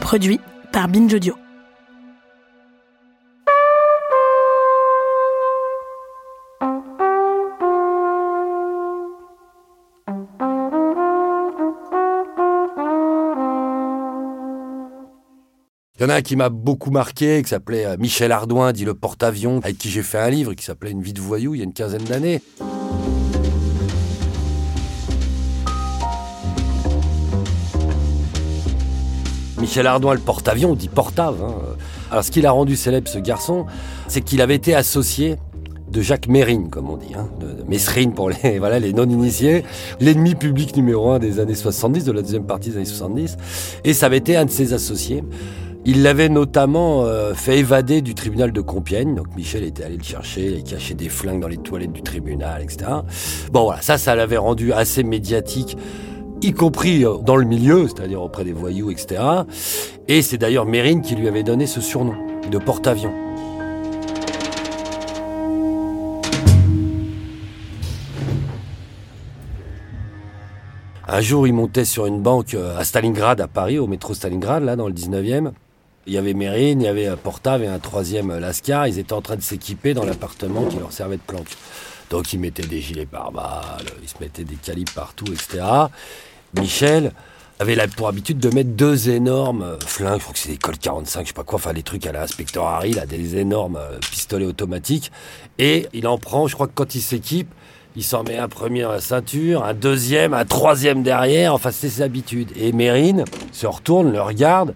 Produit par Binge Audio. Il y en a un qui m'a beaucoup marqué, qui s'appelait Michel Ardouin, dit le porte-avions, avec qui j'ai fait un livre qui s'appelait Une vie de voyou il y a une quinzaine d'années. Michel Ardouin, le porte-avions, on dit portave. Alors ce qui l'a rendu célèbre, ce garçon, c'est qu'il avait été associé de Jacques Mesrine, comme on dit, de Mesrine pour les non-initiés, l'ennemi public numéro 1 des années 70, de la deuxième partie des années 70, et ça avait été un de ses associés. Il l'avait notamment fait évader du tribunal de Compiègne. Donc Michel était allé le chercher, il cachait des flingues dans les toilettes du tribunal, etc. Bon voilà, ça l'avait rendu assez médiatique, y compris dans le milieu, c'est-à-dire auprès des voyous, etc. Et c'est d'ailleurs Mesrine qui lui avait donné ce surnom de porte-avions. Un jour, il montait sur une banque à Stalingrad, à Paris, au métro Stalingrad, là, dans le 19e. Il y avait Mesrine, il y avait Portave et un troisième Lascar. Ils étaient en train de s'équiper dans l'appartement qui leur servait de planque. Donc ils mettaient des gilets pare-balles, ils se mettaient des calibres partout, etc. Michel avait pour habitude de mettre deux énormes flingues, je crois que c'est des Colt 45, je sais pas quoi, enfin des trucs à l'inspecteur Harry, là, des énormes pistolets automatiques. Et il en prend, je crois que quand il s'équipe, il s'en met un premier dans la ceinture, un deuxième, un troisième derrière, enfin c'est ses habitudes. Et Mesrine se retourne, le regarde,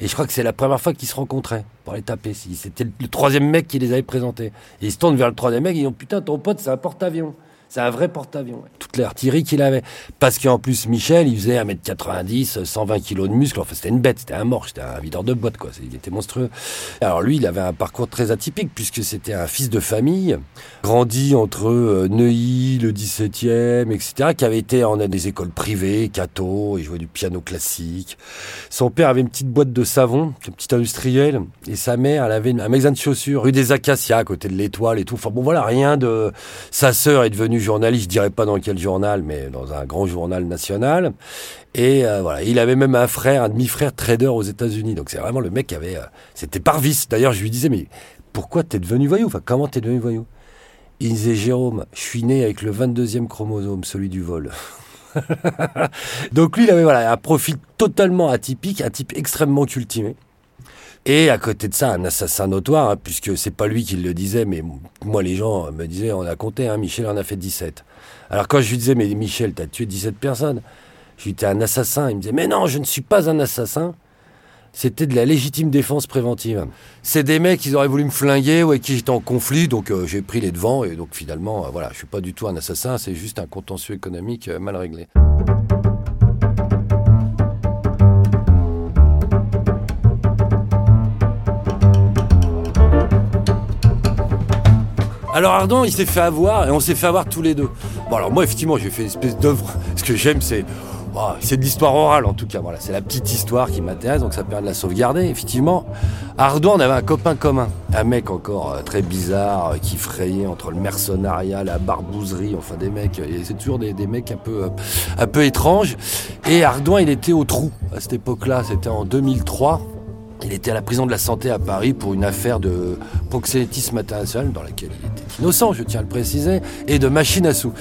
et je crois que c'est la première fois qu'ils se rencontraient pour les taper. C'était le troisième mec qui les avait présentés. Et ils se tournent vers le troisième mec et ils disent « Putain, ton pote, c'est un porte-avions. C'est un vrai porte-avions. » Toute l'artillerie qu'il avait. Parce qu'en plus, Michel, il faisait 1m90, 120 kg de muscle. Enfin, c'était une bête, c'était un mort, c'était un videur de boîte, quoi. Il était monstrueux. Alors lui, il avait un parcours très atypique puisque c'était un fils de famille, grandi entre Neuilly, le 17e, etc., qui avait été en des écoles privées, catho, il jouait du piano classique. Son père avait une petite boîte de savon, un petit industriel, et sa mère, elle avait un magasin de chaussures, rue des Acacias, à côté de l'Étoile et tout. Enfin bon, voilà, rien de... Sa sœur est devenue journaliste, je dirais pas dans quel journal, mais dans un grand journal national. Et voilà, il avait même un demi-frère trader aux États-Unis. Donc c'est vraiment le mec qui avait... c'était par vice. D'ailleurs, je lui disais, mais pourquoi t'es devenu voyou ? Enfin, comment t'es devenu voyou ? Il disait, Jérôme, je suis né avec le 22e chromosome, celui du vol. Donc lui, il avait un profil totalement atypique, un type extrêmement cultivé. Et à côté de ça, un assassin notoire, puisque c'est pas lui qui le disait, mais moi les gens me disaient, on a compté, Michel en a fait 17. Alors quand je lui disais, mais Michel, t'as tué 17 personnes, je lui disais, t'es un assassin. Il me disait, mais non, je ne suis pas un assassin. C'était de la légitime défense préventive. C'est des mecs, ils auraient voulu me flinguer, ou avec qui j'étais en conflit, donc j'ai pris les devants, et donc finalement, je suis pas du tout un assassin, c'est juste un contentieux économique mal réglé. Alors Ardouin, il s'est fait avoir, et on s'est fait avoir tous les deux. Bon, alors moi, effectivement, j'ai fait une espèce d'œuvre. Ce que j'aime, c'est de l'histoire orale, en tout cas. Voilà, c'est la petite histoire qui m'intéresse, donc ça permet de la sauvegarder. Effectivement, Ardouin, on avait un copain commun. Un mec encore très bizarre, qui frayait entre le mercenariat, la barbouzerie, enfin des mecs. C'est toujours des mecs un peu étranges. Et Ardouin, il était au trou à cette époque-là. C'était en 2003. Il était à la prison de la Santé à Paris pour une affaire de proxénétisme international dans laquelle il était innocent, je tiens à le préciser, et de machine à sous.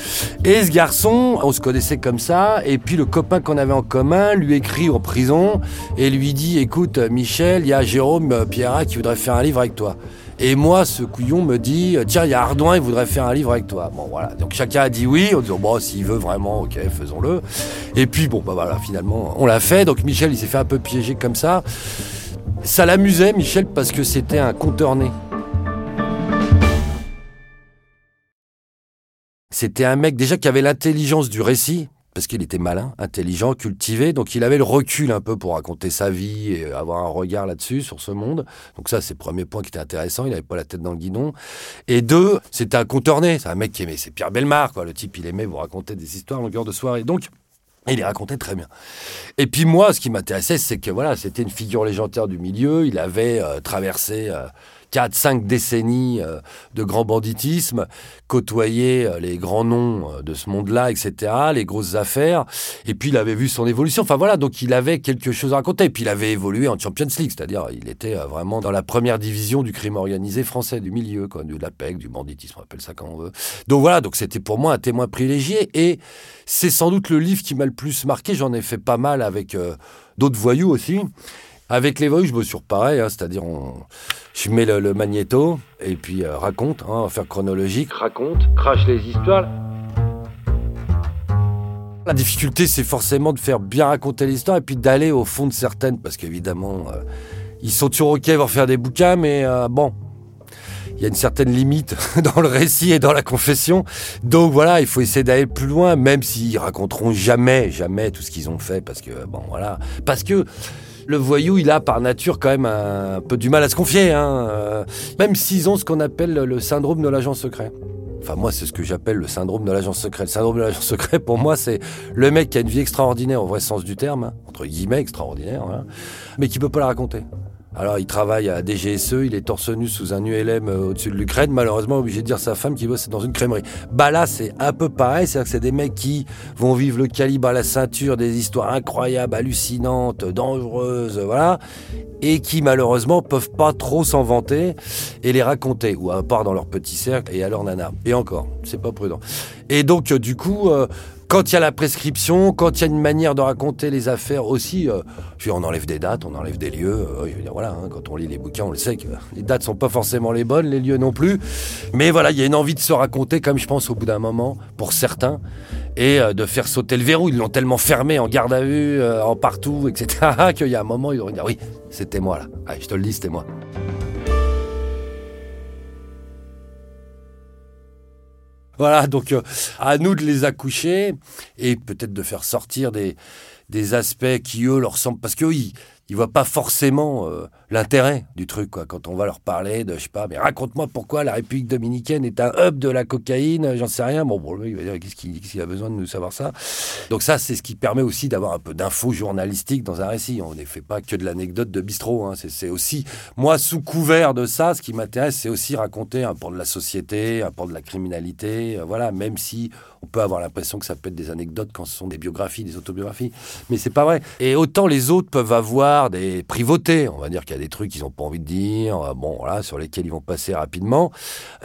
Et ce garçon, on se connaissait comme ça, et puis le copain qu'on avait en commun lui écrit en prison et lui dit « Écoute, Michel, il y a Jérôme Pierrat qui voudrait faire un livre avec toi. » Et moi, ce couillon me dit « Tiens, il y a Ardouin, il voudrait faire un livre avec toi. » Bon, voilà. Donc chacun a dit oui, en disant « Bon, s'il veut vraiment, ok, faisons-le. » Et puis, bon, finalement, on l'a fait. Donc Michel, il s'est fait un peu piéger comme ça. Ça l'amusait, Michel, parce que c'était un conteur né. C'était un mec déjà qui avait l'intelligence du récit, parce qu'il était malin, intelligent, cultivé, donc il avait le recul un peu pour raconter sa vie et avoir un regard là-dessus, sur ce monde. Donc ça, c'est le premier point qui était intéressant, il n'avait pas la tête dans le guidon. Et deux, c'était un conteur né, c'est un mec qui aimait, c'est Pierre Bellemare, quoi. Le type, il aimait vous raconter des histoires en longueur de soirée. Donc, il les racontait très bien. Et puis moi, ce qui m'intéressait, c'est que voilà, c'était une figure légendaire du milieu, il avait traversé 4-5 décennies de grand banditisme, côtoyé les grands noms de ce monde-là, etc., les grosses affaires, et puis il avait vu son évolution. Enfin voilà, donc il avait quelque chose à raconter. Et puis il avait évolué en Champions League, c'est-à-dire il était vraiment dans la première division du crime organisé français, du milieu, quoi, de la PEC, du banditisme, on appelle ça quand on veut. Donc voilà, donc c'était pour moi un témoin privilégié, et c'est sans doute le livre qui m'a le plus marqué. J'en ai fait pas mal avec d'autres voyous aussi. Avec les voyous, je me suis reparé, hein, c'est-à-dire je mets le magnéto et puis raconte, hein, en faire chronologique, raconte, crache les histoires. La difficulté, c'est forcément de faire bien raconter l'histoire et puis d'aller au fond de certaines, parce qu'évidemment, ils sont toujours OK pour faire des bouquins, mais bon, il y a une certaine limite dans le récit et dans la confession. Donc voilà, il faut essayer d'aller plus loin, même s'ils raconteront jamais tout ce qu'ils ont fait, parce que, bon, voilà, parce que le voyou, il a par nature quand même un peu du mal à se confier, hein. Même s'ils ont ce qu'on appelle le syndrome de l'agent secret. Enfin, moi, c'est ce que j'appelle le syndrome de l'agent secret. Le syndrome de l'agent secret, pour moi, c'est le mec qui a une vie extraordinaire, au vrai sens du terme, hein, entre guillemets, extraordinaire, hein, mais qui peut pas la raconter. Alors, il travaille à DGSE, il est torse nu sous un ULM au-dessus de l'Ukraine, malheureusement, obligé de dire à sa femme qu'il bosse dans une crèmerie. Bah là, c'est un peu pareil, c'est-à-dire que c'est des mecs qui vont vivre le calibre à la ceinture, des histoires incroyables, hallucinantes, dangereuses, voilà, et qui, malheureusement, peuvent pas trop s'en vanter et les raconter, ou à part dans leur petit cercle et à leur nana. Et encore, c'est pas prudent. Et donc, du coup... Quand il y a la prescription, quand il y a une manière de raconter les affaires aussi, on enlève des dates, on enlève des lieux. Je veux dire, voilà, hein, quand on lit les bouquins, on le sait que les dates sont pas forcément les bonnes, les lieux non plus. Mais voilà, il y a une envie de se raconter, comme je pense, au bout d'un moment, pour certains, et de faire sauter le verrou. Ils l'ont tellement fermé en garde à vue, en partout, etc., qu'il y a un moment, ils vont dire « Oui, c'était moi, là. Allez, je te le dis, c'était moi. » Voilà, donc à nous de les accoucher et peut-être de faire sortir des aspects qui, eux, leur semblent... Parce qu'eux, ils voient pas forcément l'intérêt du truc, quoi. Quand on va leur parler de, je sais pas, mais raconte-moi pourquoi la République dominicaine est un hub de la cocaïne, j'en sais rien. Bon, le mec, il va dire, qu'est-ce qu'il a besoin de nous savoir ça ? Donc ça, c'est ce qui permet aussi d'avoir un peu d'infos journalistiques dans un récit. On ne fait pas que de l'anecdote de bistrot, hein. C'est aussi, moi, sous couvert de ça, ce qui m'intéresse, c'est aussi raconter un pan de la société, un pan de la criminalité, voilà, même si on peut avoir l'impression que ça peut être des anecdotes quand ce sont des biographies, des autobiographies. Mais c'est pas vrai. Et autant les autres peuvent avoir des privautés, on va dire qu'il y a des trucs qu'ils n'ont pas envie de dire, bon, voilà, sur lesquels ils vont passer rapidement.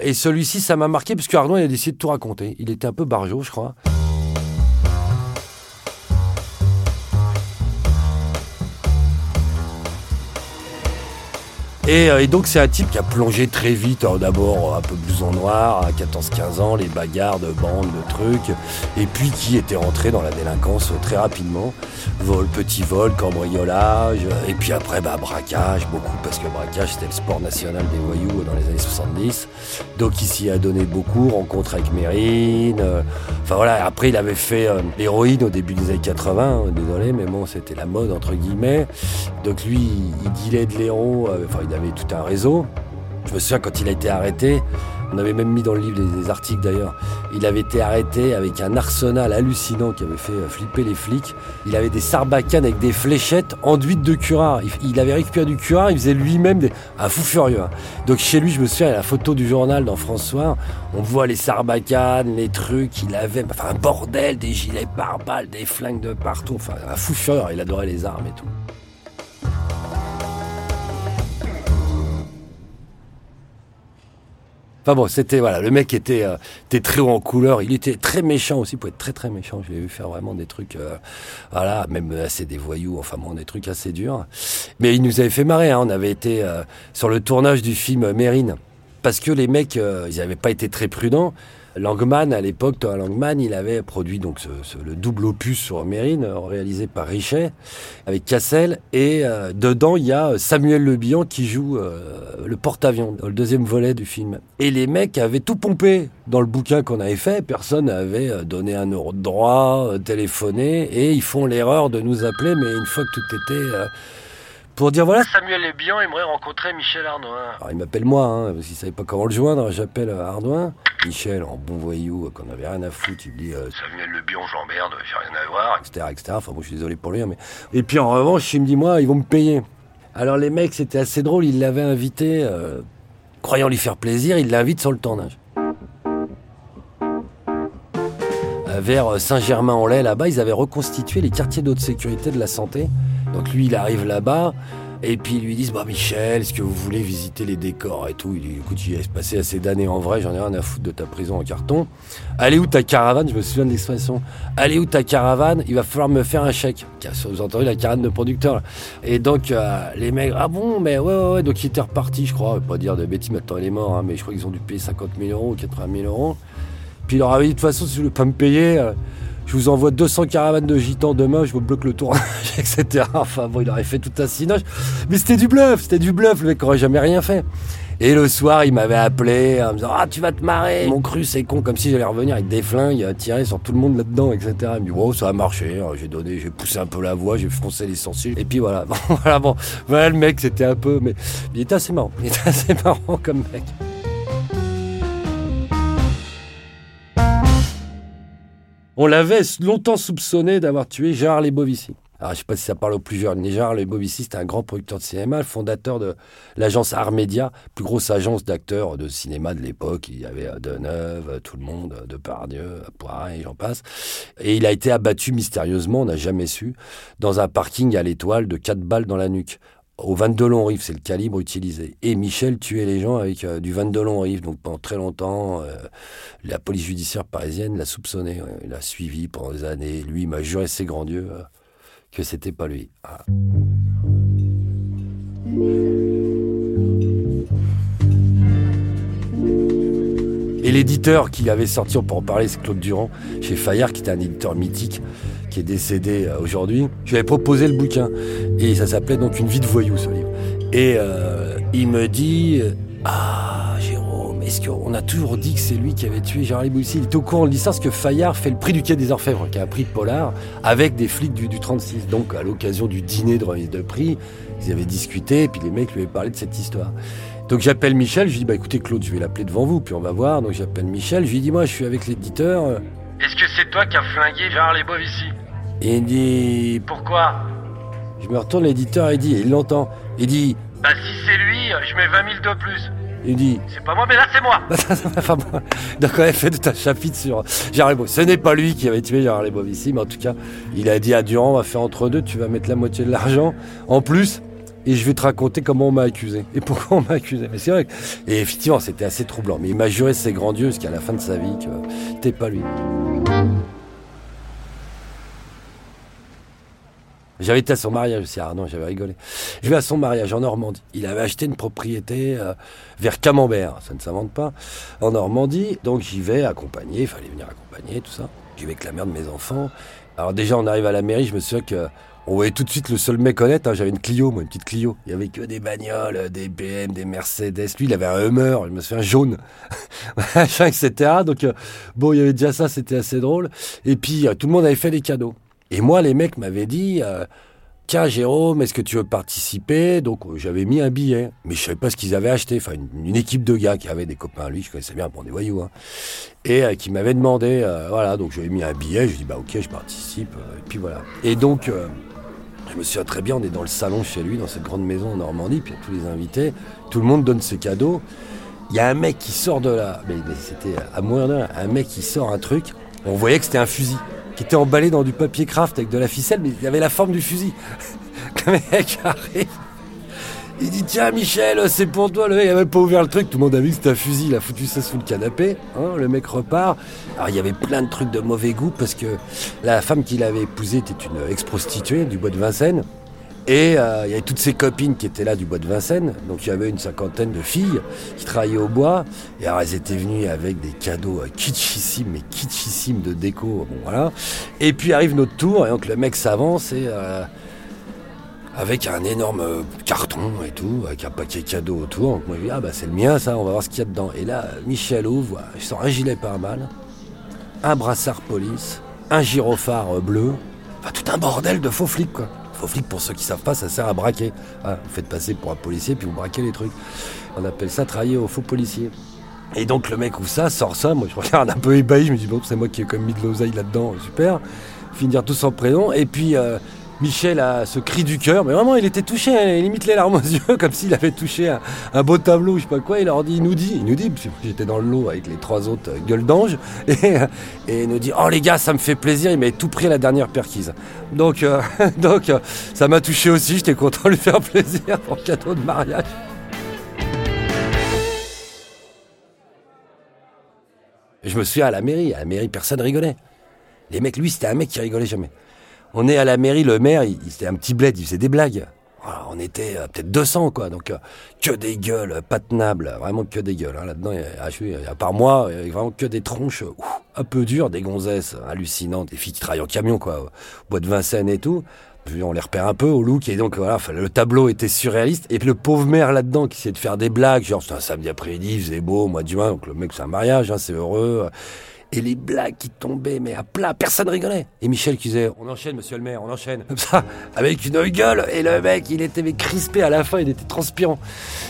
Et celui-ci, ça m'a marqué, parce que Ardouin, il a décidé de tout raconter. Il était un peu barjot, je crois. Et donc, c'est un type qui a plongé très vite, d'abord un peu plus en noir, à 14-15 ans, les bagarres de bandes, de trucs, et puis qui était rentré dans la délinquance très rapidement. Vol, petit vol, cambriolage, et puis après, braquage, beaucoup, parce que braquage, c'était le sport national des voyous dans les années 70. Donc, il s'y a donné beaucoup, rencontre avec Mesrine, enfin voilà, après, il avait fait l'héroïne au début des années 80, désolé, mais bon, c'était la mode, entre guillemets. Donc, lui, il dealait de l'héros, enfin, il avait tout un réseau. Je me souviens, quand il a été arrêté, on avait même mis dans le livre des articles d'ailleurs, il avait été arrêté avec un arsenal hallucinant qui avait fait flipper les flics. Il avait des sarbacanes avec des fléchettes enduites de curare. Il avait récupéré du curare, il faisait lui-même un fou furieux. Donc chez lui, je me souviens, il y a la photo du journal dans François, on voit les sarbacanes, les trucs, il avait un bordel, des gilets pare-balles, des flingues de partout, enfin un fou furieux, il adorait les armes et tout. Enfin bon, c'était, voilà, le mec était très haut en couleur, il était très méchant aussi, il pouvait être très très méchant, je l'ai vu faire vraiment des trucs, voilà, même assez des voyous, enfin bon, des trucs assez durs. Mais il nous avait fait marrer, hein, on avait été sur le tournage du film Mesrine, parce que les mecs, ils n'avaient pas été très prudents, Langman, à l'époque, Thomas Langman, il avait produit donc le double opus sur Mesrine, réalisé par Richet, avec Cassel, et dedans, il y a Samuel Le Bihan qui joue le porte-avions, dans le deuxième volet du film. Et les mecs avaient tout pompé dans le bouquin qu'on avait fait, personne n'avait donné 1 euro de droit, téléphoné, et ils font l'erreur de nous appeler, mais une fois que tout était... pour dire voilà, Samuel Le Bihan aimerait rencontrer Michel Ardouin. Alors il m'appelle moi, parce qu'il savait pas comment le joindre, j'appelle Ardouin. Michel, en bon voyou, qu'on avait rien à foutre, il me dit Samuel Le Bihan, je l'emmerde, j'ai rien à voir, etc., etc. Enfin bon, je suis désolé pour lui, mais... Et puis en revanche, il me dit, moi, ils vont me payer. Alors les mecs, c'était assez drôle, ils l'avaient invité, croyant lui faire plaisir, ils l'invitent sur le tournage. Vers Saint-Germain-en-Laye, là-bas, ils avaient reconstitué les quartiers d'eau de sécurité de la santé. Donc lui, il arrive là-bas, et puis ils lui disent « Bah Michel, est-ce que vous voulez visiter les décors ?» et tout. Il dit « Écoute, j'y ai passé assez d'années en vrai, j'en ai rien à foutre de ta prison en carton. Allez où ta caravane ?» Je me souviens de l'expression. « Allez où ta caravane ? Il va falloir me faire un chèque. » Vous entendez la caravane de producteur, là. Et donc, les mecs « Ah bon, mais ouais. » Donc il était reparti, je crois. Pas dire de bêtises, maintenant il est mort, mais je crois qu'ils ont dû payer 50 000 euros ou 80 000 euros. Puis il leur avait dit, de toute façon, si vous ne voulez pas me payer, je vous envoie 200 caravanes de gitans demain, je vous bloque le tournage, etc. Enfin bon, il aurait fait tout un cinoche. Mais c'était du bluff, le mec n'aurait jamais rien fait. Et le soir, il m'avait appelé en me disant « Ah, tu vas te marrer !» Mon cru, c'est con, comme si j'allais revenir avec des flingues, tirer sur tout le monde là-dedans, etc. Il me dit « Wow, ça a marché, hein. » J'ai poussé un peu la voix, j'ai froncé les sourcils. Et puis voilà, voilà, le mec, c'était un peu... Mais il était assez marrant, comme mec. On l'avait longtemps soupçonné d'avoir tué Gérard Lebovici. Alors, je ne sais pas si ça parle aux plus jeunes, mais Gérard Lebovici, c'était un grand producteur de cinéma, le fondateur de l'agence Armedia, plus grosse agence d'acteurs de cinéma de l'époque. Il y avait Deneuve, tout le monde, Depardieu, Poiret, j'en passe. Et il a été abattu mystérieusement, on n'a jamais su, dans un parking à l'Étoile de 4 balles dans la nuque. Au 22 long rifle, c'est le calibre utilisé. Et Michel tuait les gens avec du 22 long rifle. Donc pendant très longtemps, la police judiciaire parisienne l'a soupçonné. Ouais. Il l'a suivi pendant des années. Lui, il m'a juré, ses grands dieux, que c'était pas lui. Ah. Et l'éditeur qui l'avait sorti, on peut en parler, c'est Claude Durand, chez Fayard, qui était un éditeur mythique, qui est décédé aujourd'hui. Je lui avais proposé le bouquin, et ça s'appelait donc « Une vie de voyou », ce livre. Et il me dit « Ah, Jérôme, est-ce qu'on a toujours dit que c'est lui qui avait tué Gérard Lebovici ?» Il était au courant de l'histoire, parce que Fayard fait le prix du Quai des Orfèvres, qui est un prix de polar, avec des flics du 36. Donc, à l'occasion du dîner de remise de prix, ils avaient discuté, et puis les mecs lui avaient parlé de cette histoire. Donc j'appelle Michel, je lui dis « Bah écoutez Claude, je vais l'appeler devant vous, puis on va voir. » Donc j'appelle Michel, je lui dis « Moi, je suis avec l'éditeur. » « Est-ce que c'est toi qui as flingué Gérard Lebovici ?» Et il dit « Pourquoi ?» Je me retourne, l'éditeur, il dit, et il l'entend. Il dit « Bah si c'est lui, je mets 20 000 de plus. » Il dit « C'est pas moi, mais là c'est moi. » Enfin, bon. Donc on avait fait tout un chapitre sur Gérard Lebovici. Ce n'est pas lui qui avait tué Gérard Lebovici, mais en tout cas, il a dit à Durand « On va faire entre deux, tu vas mettre la moitié de l'argent en plus. » Et je vais te raconter comment on m'a accusé. Et pourquoi on m'a accusé. Mais c'est vrai. Et effectivement, c'était assez troublant. Mais il m'a juré, c'est grand Dieu, jusqu'à la fin de sa vie, que c'était pas lui. J'avais été à son mariage aussi. Ah non, j'avais rigolé. Je vais à son mariage en Normandie. Il avait acheté une propriété vers Camembert. Ça ne s'invente pas. En Normandie. Donc j'y vais accompagner. Il fallait venir accompagner, tout ça. J'y vais avec la mère de mes enfants. Alors déjà, on arrive à la mairie. Je me souviens que... On voyait tout de suite le seul mec honnête, hein. J'avais une Clio, moi, une petite Clio. Il y avait que des bagnoles, des BM, des Mercedes. Lui, il avait un Hummer, je me souviens, jaune, etc. Donc, bon, il y avait déjà ça, c'était assez drôle. Et puis, tout le monde avait fait des cadeaux. Et moi, les mecs m'avaient dit... Tiens Jérôme, est-ce que tu veux participer ? Donc j'avais mis un billet, mais je savais pas ce qu'ils avaient acheté. Enfin, une équipe de gars qui avaient des copains, lui, je connaissais bien, bon, des voyous, hein. Et qui m'avait demandé, voilà, donc j'avais mis un billet, je dis bah ok, je participe, et puis voilà. Et donc, je me souviens très bien, on est dans le salon chez lui, dans cette grande maison en Normandie, puis il y a tous les invités, tout le monde donne ses cadeaux. Il y a un mec qui sort de là, mais c'était à mourir de là, un mec qui sort un truc, on voyait que c'était un fusil. Qui était emballé dans du papier craft avec de la ficelle, mais il avait la forme du fusil. Le mec arrive, il dit « Tiens Michel, c'est pour toi ». Le mec n'avait même pas ouvert le truc, tout le monde a vu que c'était un fusil, il a foutu ça sous le canapé. Hein, le mec repart. Alors il y avait plein de trucs de mauvais goût, parce que la femme qu'il avait épousée était une ex-prostituée du bois de Vincennes. Et il y avait toutes ses copines qui étaient là du bois de Vincennes, donc il y avait une cinquantaine de filles qui travaillaient au bois, et alors elles étaient venues avec des cadeaux kitschissimes de déco, bon voilà. Et puis arrive notre tour, et donc le mec s'avance, et avec un énorme carton et tout, avec un paquet de cadeaux autour, donc moi je dis, ah bah c'est le mien ça, on va voir ce qu'il y a dedans. Et là, Michel ouvre, il sort un gilet pare-balles, un brassard police, un gyrophare bleu, enfin tout un bordel de faux flics quoi. Faux flic, pour ceux qui savent pas, ça sert à braquer. Ah, vous faites passer pour un policier, puis vous braquez les trucs. On appelle ça travailler au faux policier. Et donc le mec ouvre ça, sort ça, moi je regarde un peu ébahi, je me dis bon, c'est moi qui ai comme mis de l'oseille là-dedans, super. Finir tout son prénom, et puis Michel a ce cri du cœur, mais vraiment il était touché, hein, il limite les larmes aux yeux, comme s'il avait touché un beau tableau, je sais pas quoi, il nous dit, parce que j'étais dans le lot avec les trois autres gueules d'ange, et il nous dit, oh les gars, ça me fait plaisir, il m'avait tout pris à la dernière perquise. Donc, ça m'a touché aussi, j'étais content de lui faire plaisir pour le cadeau de mariage. Et je me souviens à la mairie, personne rigolait. Les mecs, lui, c'était un mec qui rigolait jamais. On est à la mairie, le maire, il c'était un petit bled, il faisait des blagues. Alors, on était peut-être 200, quoi, donc que des gueules pas tenables, vraiment que des gueules. Hein, là-dedans, à part moi, il y a vraiment que des tronches un peu dures, des gonzesses hallucinantes, des filles qui travaillent en camion, quoi, au bois de Vincennes et tout. Puis on les repère un peu au look, et donc voilà, le tableau était surréaliste. Et puis le pauvre maire là-dedans qui essayait de faire des blagues, genre c'était un samedi après-midi, il faisait beau, au mois de juin, donc le mec c'est un mariage, hein, c'est heureux... Et les blagues qui tombaient, mais à plat, personne rigolait. Et Michel qui disait, on enchaîne, monsieur le maire, on enchaîne. Comme ça, avec une gueule. Et le mec, il était crispé à la fin, il était transpirant.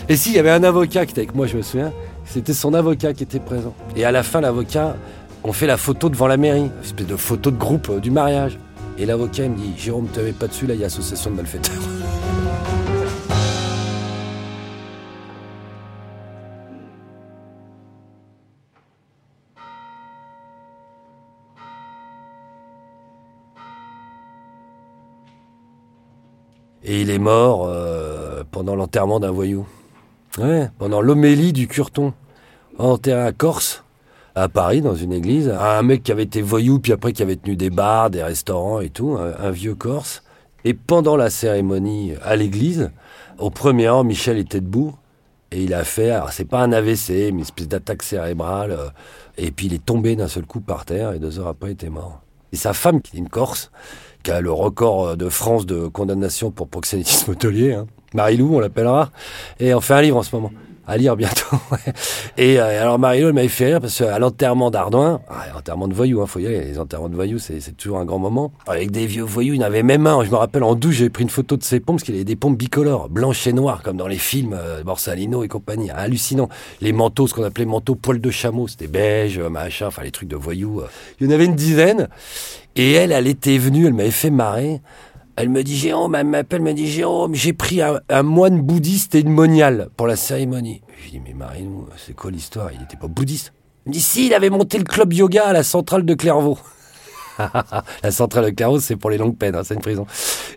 Et si, il y avait un avocat qui était avec moi, je me souviens, c'était son avocat qui était présent. Et à la fin, l'avocat, on fait la photo devant la mairie, une espèce de photo de groupe du mariage. Et l'avocat, il me dit, Jérôme, te mets pas dessus, là, il y a association de malfaiteurs. Et il est mort pendant l'enterrement d'un voyou. Ouais, pendant l'homélie du Curton. Enterré à Corse, à Paris, dans une église. Un mec qui avait été voyou, puis après qui avait tenu des bars, des restaurants et tout. Un vieux Corse. Et pendant la cérémonie à l'église, au premier rang, Michel était debout. Et il a fait, alors c'est pas un AVC, mais une espèce d'attaque cérébrale. Et puis il est tombé d'un seul coup par terre, et 2 heures après, il était mort. Et sa femme, qui est une Corse, qui a le record de France de condamnation pour proxénétisme hôtelier, hein. Marie-Lou, on l'appellera, et on fait un livre en ce moment, à lire bientôt. Et alors Marie-Lou, elle m'avait fait rire, parce qu'à l'enterrement d'Ardouin, l'enterrement de voyous, faut y aller, les enterrements de voyous, c'est toujours un grand moment. Avec des vieux voyous, il y en avait même un, je me rappelle, en douche, j'avais pris une photo de ses pompes, parce qu'il avait des pompes bicolores, blanches et noires, comme dans les films Borsalino et compagnie, hallucinant. Les manteaux, ce qu'on appelait manteaux poils de chameau, c'était beige, machin, enfin les trucs de voyous. Il y en avait une dizaine. Et elle était venue, elle m'avait fait marrer. Elle me dit, Jérôme, elle m'appelle, elle me dit, Jérôme, j'ai pris un moine bouddhiste et une moniale pour la cérémonie. Je lui dis, mais Marie-Lou, c'est quoi l'histoire? Il n'était pas bouddhiste. Elle me dit, si, il avait monté le club yoga à la centrale de Clairvaux. La centrale de Clairvaux, c'est pour les longues peines, hein, c'est une prison.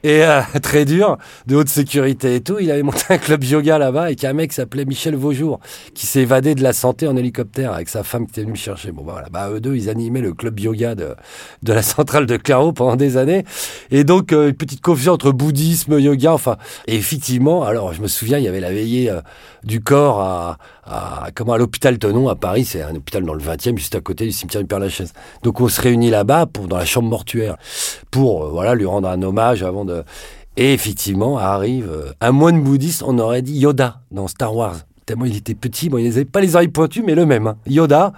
Et très dur, de haute sécurité et tout, il avait monté un club yoga là-bas et qu'un mec s'appelait Michel Vaujour, qui s'est évadé de la santé en hélicoptère avec sa femme qui était venue me chercher. Bon, voilà, eux deux, ils animaient le club yoga de la centrale de Clairvaux pendant des années. Et donc, une petite confusion entre bouddhisme, yoga, enfin. Et effectivement, alors, je me souviens, il y avait la veillée du corps à l'hôpital Tenon à Paris, c'est un hôpital dans le 20e, juste à côté du cimetière du Père-Lachaise. Donc on se réunit là-bas dans la chambre mortuaire pour lui rendre un hommage avant de... Et effectivement arrive un moine bouddhiste, on aurait dit Yoda dans Star Wars. Tellement il était petit, bon il n'avait pas les oreilles pointues mais le même, hein. Yoda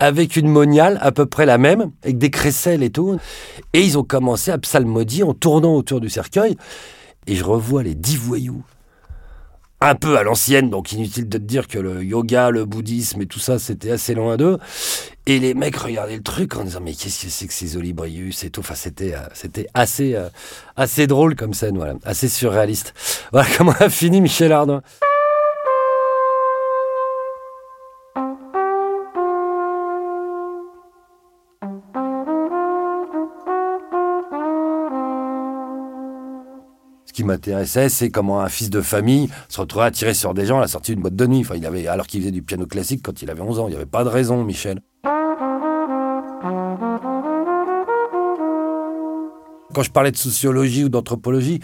avec une moniale à peu près la même, avec des crécelles et tout. Et ils ont commencé à psalmodier en tournant autour du cercueil et je revois les 10 voyous. Un peu à l'ancienne, donc inutile de te dire que le yoga, le bouddhisme et tout ça, c'était assez loin d'eux. Et les mecs regardaient le truc en disant, mais qu'est-ce que c'est que ces olibrius et tout. Enfin, c'était assez drôle comme scène, voilà, assez surréaliste. Voilà comment a fini Michel Ardouin. Qui m'intéressait, c'est comment un fils de famille se retrouvait à tirer sur des gens à la sortie d'une boîte de nuit. Enfin, alors qu'il faisait du piano classique quand il avait 11 ans. Il n'y avait pas de raison, Michel. Quand je parlais de sociologie ou d'anthropologie,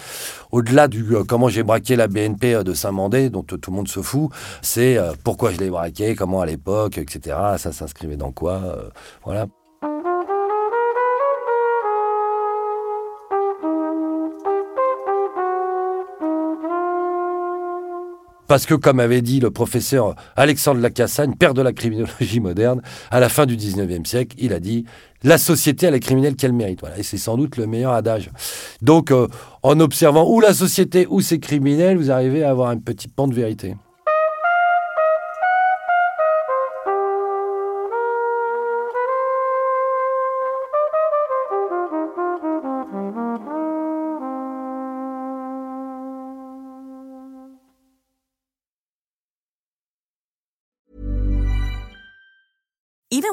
au-delà du comment j'ai braqué la BNP de Saint-Mandé, dont tout le monde se fout, c'est pourquoi je l'ai braqué, comment à l'époque, etc. Ça s'inscrivait dans quoi, voilà. Parce que, comme avait dit le professeur Alexandre Lacassagne, père de la criminologie moderne, à la fin du 19e siècle, il a dit « La société a les criminels qu'elle mérite ». Voilà, et c'est sans doute le meilleur adage. Donc, en observant ou la société ou ses criminels, vous arrivez à avoir un petit pan de vérité. Even